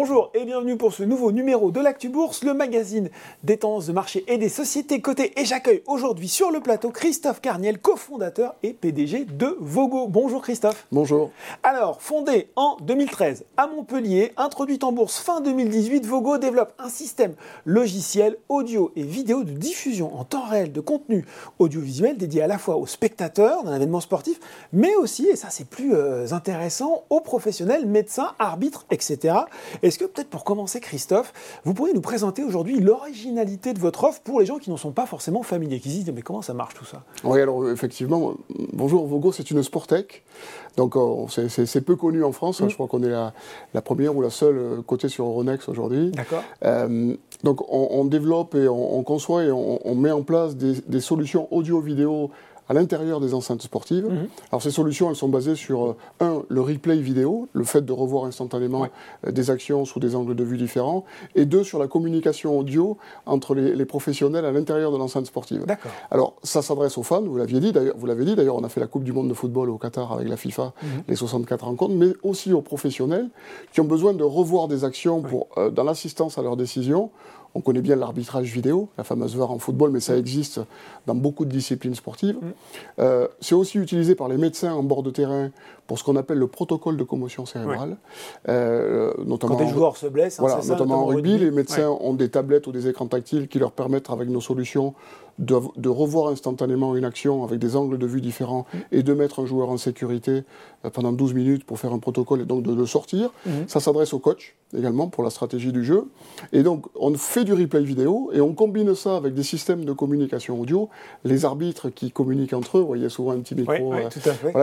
Bonjour et bienvenue pour ce nouveau numéro de l'Actu Bourse, le magazine des tendances de marché et des sociétés cotées. Et j'accueille aujourd'hui sur le plateau Christophe Carniel, cofondateur et PDG de Vogo. Bonjour Christophe. Bonjour. Alors, fondé en 2013 à Montpellier, introduite en bourse fin 2018, Vogo développe un système logiciel audio et vidéo de diffusion en temps réel de contenu audiovisuel dédié à la fois aux spectateurs d'un événement sportif, mais aussi, et ça c'est plus intéressant, aux professionnels, médecins, arbitres, etc. Est-ce que peut-être pour commencer, Christophe, vous pourriez nous présenter aujourd'hui l'originalité de votre offre pour les gens qui n'en sont pas forcément familiers, qui se disent mais comment ça marche tout ça? Oui, alors effectivement, bonjour, Vogo, c'est une sportech, donc c'est peu connu en France, je crois qu'on est la première ou la seule cotée sur Euronext aujourd'hui. D'accord. Donc on développe et on conçoit et on met en place des solutions audio-vidéo à l'intérieur des enceintes sportives. Mmh. Alors ces solutions, elles sont basées sur, le replay vidéo, le fait de revoir instantanément des actions sous des angles de vue différents, et deux, sur la communication audio entre les professionnels à l'intérieur de l'enceinte sportive. D'accord. Alors ça s'adresse aux fans, vous l'avez dit d'ailleurs, on a fait la Coupe du Monde de football au Qatar avec la FIFA, les 64 rencontres, mais aussi aux professionnels qui ont besoin de revoir des actions pour, dans l'assistance à leurs décisions. On connaît bien l'arbitrage vidéo, la fameuse VAR en football, mais ça existe dans beaucoup de disciplines sportives. C'est aussi utilisé par les médecins en bord de terrain pour ce qu'on appelle le protocole de commotion cérébrale. Notamment quand des joueurs se blessent, c'est ça, notamment en rugby, les médecins ont des tablettes ou des écrans tactiles qui leur permettent, avec nos solutions, de revoir instantanément une action avec des angles de vue différents et de mettre un joueur en sécurité pendant 12 minutes pour faire un protocole et donc de sortir. Ça s'adresse aux coachs également pour la stratégie du jeu. Et donc, on fait du replay vidéo et on combine ça avec des systèmes de communication audio. Les arbitres qui communiquent entre eux, vous voyez souvent un petit micro.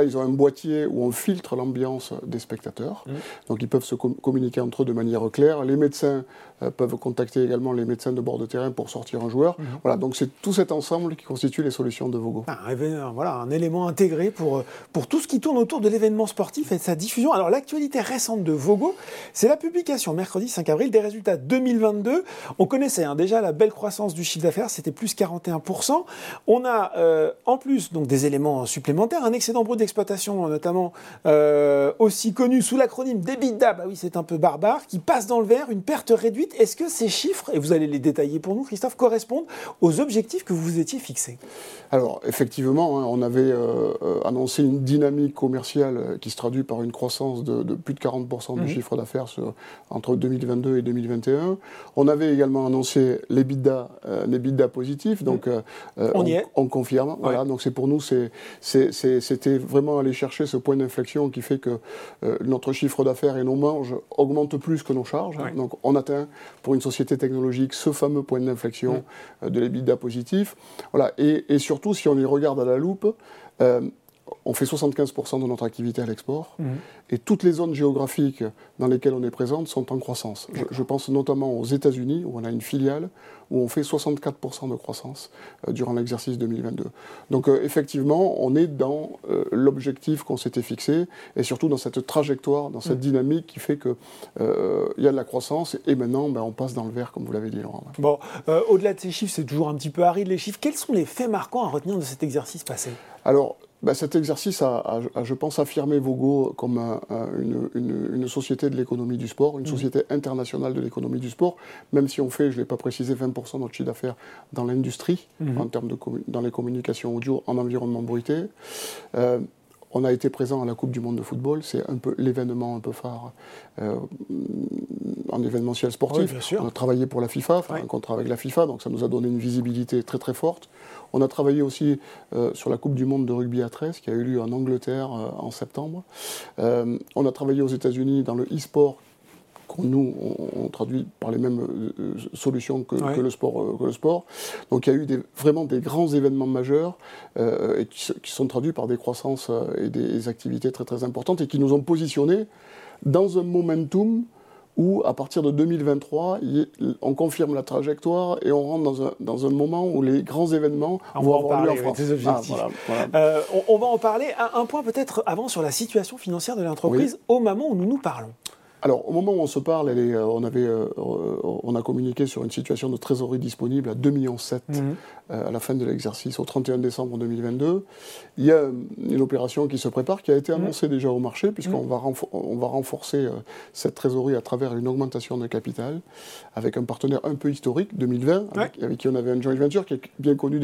Ils ont un boîtier où on filtre l'ambiance des spectateurs. Donc, ils peuvent se communiquer entre eux de manière claire. Les médecins peuvent contacter également les médecins de bord de terrain pour sortir un joueur. Voilà, donc c'est tout cet ensemble qui constitue les solutions de Vogo. Un élément intégré pour tout ce qui tourne autour de l'événement sportif et de sa diffusion. Alors, l'actualité récente de Vogo, c'est la publication mercredi 5 avril des résultats 2022. On connaissait déjà la belle croissance du chiffre d'affaires, c'était plus 41%. On a en plus donc, des éléments supplémentaires, un excédent brut d'exploitation notamment aussi connu sous l'acronyme d'EBITDA, c'est un peu barbare, qui passe dans le vert, une perte réduite. Est-ce que ces chiffres, et vous allez les détailler pour nous Christophe, correspondent aux objectifs que vous vous étiez fixés? Alors effectivement, on avait annoncé une dynamique commerciale qui se traduit par une croissance de plus de 40% du chiffre d'affaires entre 2022 et 2021. On avait également annoncé l'EBITDA positif, donc on y est. On confirme. Voilà, donc c'est pour nous, c'était vraiment aller chercher ce point d'inflexion qui fait que notre chiffre d'affaires et nos marges augmentent plus que nos charges. Donc on atteint pour une société technologique ce fameux point d'inflexion de l'EBITDA positif. Voilà, et surtout si on les regarde à la loupe. On fait 75% de notre activité à l'export et toutes les zones géographiques dans lesquelles on est présente sont en croissance. Je pense notamment aux États-Unis où on a une filiale où on fait 64% de croissance durant l'exercice 2022. Donc effectivement, on est dans l'objectif qu'on s'était fixé et surtout dans cette trajectoire, dans cette dynamique qui fait qu'il y a de la croissance et maintenant on passe dans le vert comme vous l'avez dit Laurent. Bon, au-delà de ces chiffres, c'est toujours un petit peu aride les chiffres. Quels sont les faits marquants à retenir de cet exercice passé? Alors, cet exercice a, je pense, affirmé Vogo comme une société de l'économie du sport, une société internationale de l'économie du sport, même si on fait, je ne l'ai pas précisé, 20% de notre chiffre d'affaires dans l'industrie, en termes dans les communications audio en environnement bruité. On a été présent à la Coupe du Monde de football, c'est un peu l'événement un peu phare en événementiel sportif. Oui, on a travaillé pour la FIFA, un contrat avec la FIFA, donc ça nous a donné une visibilité très très forte. On a travaillé aussi sur la Coupe du Monde de rugby à 13 qui a eu lieu en Angleterre en septembre. On a travaillé aux États-Unis dans le e-sport, qu'on nous on traduit par les mêmes solutions que le sport. Donc il y a eu vraiment des grands événements majeurs et qui sont traduits par des croissances et des activités très très importantes et qui nous ont positionnés dans un momentum où à partir de 2023, on confirme la trajectoire et on rentre dans un moment où les grands événements vont avoir lieu en France. Des objectifs. On va en parler. Un point peut-être avant sur la situation financière de l'entreprise au moment où nous parlons. Alors, au moment où on se parle, on a communiqué sur une situation de trésorerie disponible à 2,7 millions à la fin de l'exercice, au 31 décembre 2022. Il y a une opération qui se prépare, qui a été annoncée déjà au marché, puisqu'on va renforcer cette trésorerie à travers une augmentation de capital avec un partenaire un peu historique, 2020, avec qui on avait un joint venture qui est bien connu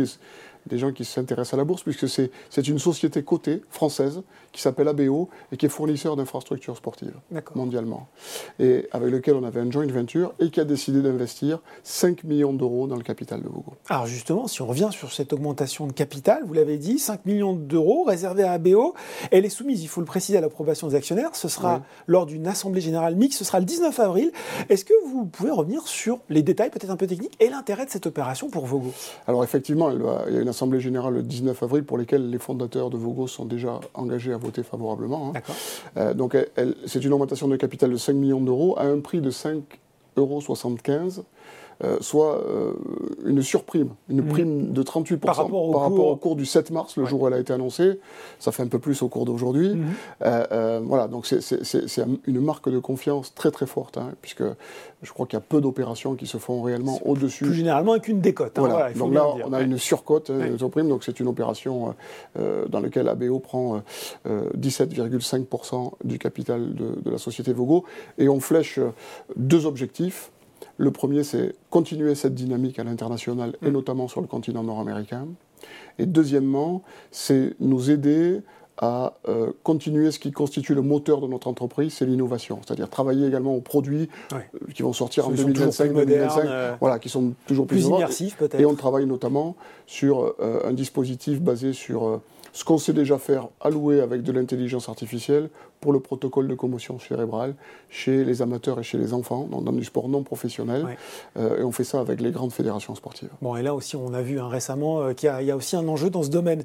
des gens qui s'intéressent à la bourse, puisque c'est une société cotée française qui s'appelle ABO et qui est fournisseur d'infrastructures sportives mondialement. Et avec lequel on avait un joint venture et qui a décidé d'investir 5 millions d'euros dans le capital de Vogo. Alors justement, si on revient sur cette augmentation de capital, vous l'avez dit, 5 millions d'euros réservés à ABO, elle est soumise, il faut le préciser, à l'approbation des actionnaires. Ce sera lors d'une assemblée générale mixte, ce sera le 19 avril. Est-ce que vous pouvez revenir sur les détails, peut-être un peu techniques, et l'intérêt de cette opération pour Vogo ? Alors effectivement, il y a une assemblée générale le 19 avril pour laquelle les fondateurs de Vogo sont déjà engagés à voter favorablement. D'accord. Donc c'est une augmentation de capital de 5 millions d'euros à un prix de 5,75 €, soit une prime de 38% par rapport au cours du 7 mars, le jour où elle a été annoncée. Ça fait un peu plus au cours d'aujourd'hui. Voilà, donc c'est une marque de confiance très très forte, puisque je crois qu'il y a peu d'opérations qui se font réellement au-dessus. Plus généralement avec une décote. Voilà. Il faut donc là, on a une surcote, une autoprime, donc c'est une opération dans laquelle ABO prend 17,5% du capital de la société Vogo, et on flèche deux objectifs. Le premier, c'est continuer cette dynamique à l'international et notamment sur le continent nord-américain. Et deuxièmement, c'est nous aider à continuer ce qui constitue le moteur de notre entreprise, c'est l'innovation. C'est-à-dire travailler également aux produits qui vont sortir en 2025, 2025, voilà, qui sont toujours plus immersifs peut-être. Et on travaille notamment sur un dispositif basé sur ce qu'on sait déjà faire, alloué avec de l'intelligence artificielle pour le protocole de commotion cérébrale chez les amateurs et chez les enfants, dans du sport non professionnel. Et on fait ça avec les grandes fédérations sportives. Bon, et là aussi, on a vu récemment qu'il y a aussi un enjeu dans ce domaine.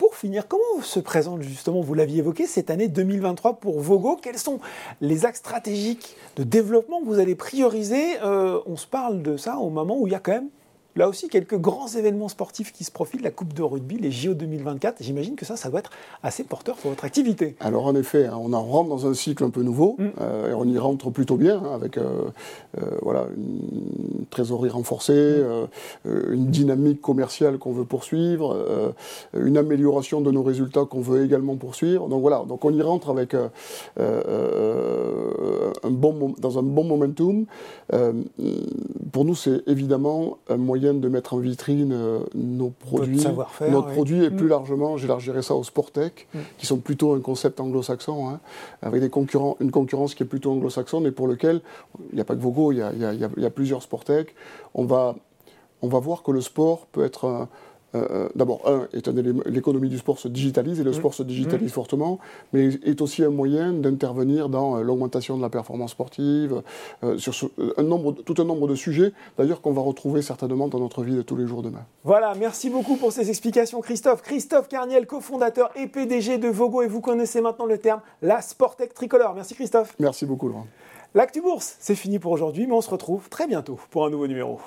Pour finir, comment se présente justement, vous l'aviez évoqué, cette année 2023 pour Vogo ? Quels sont les axes stratégiques de développement que vous allez prioriser ? On se parle de ça au moment où il y a quand même là aussi, quelques grands événements sportifs qui se profilent, la Coupe de rugby, les JO 2024. J'imagine que ça doit être assez porteur pour votre activité. Alors en effet, on en rentre dans un cycle un peu nouveau, et on y rentre plutôt bien, avec une trésorerie renforcée, une dynamique commerciale qu'on veut poursuivre, une amélioration de nos résultats qu'on veut également poursuivre. Donc voilà, donc on y rentre avec dans un bon momentum. Pour nous, c'est évidemment un moyen de mettre en vitrine nos produits, notre produit, et plus largement, j'élargirais ça aux sport tech, qui sont plutôt un concept anglo-saxon, avec une concurrence qui est plutôt anglo-saxonne et pour lequel il n'y a pas que Vogo, il y a plusieurs sport tech. On va voir que le sport peut être l'économie du sport se digitalise et le sport se digitalise fortement, mais est aussi un moyen d'intervenir dans l'augmentation de la performance sportive, sur tout un nombre de sujets, d'ailleurs qu'on va retrouver certainement dans notre vie de tous les jours demain. Voilà, merci beaucoup pour ces explications, Christophe. Christophe Carniel, cofondateur et PDG de Vogo, et vous connaissez maintenant le terme, la Sportec tricolore. Merci Christophe. Merci beaucoup Laurent. L'Actu Bourse, c'est fini pour aujourd'hui, mais on se retrouve très bientôt pour un nouveau numéro.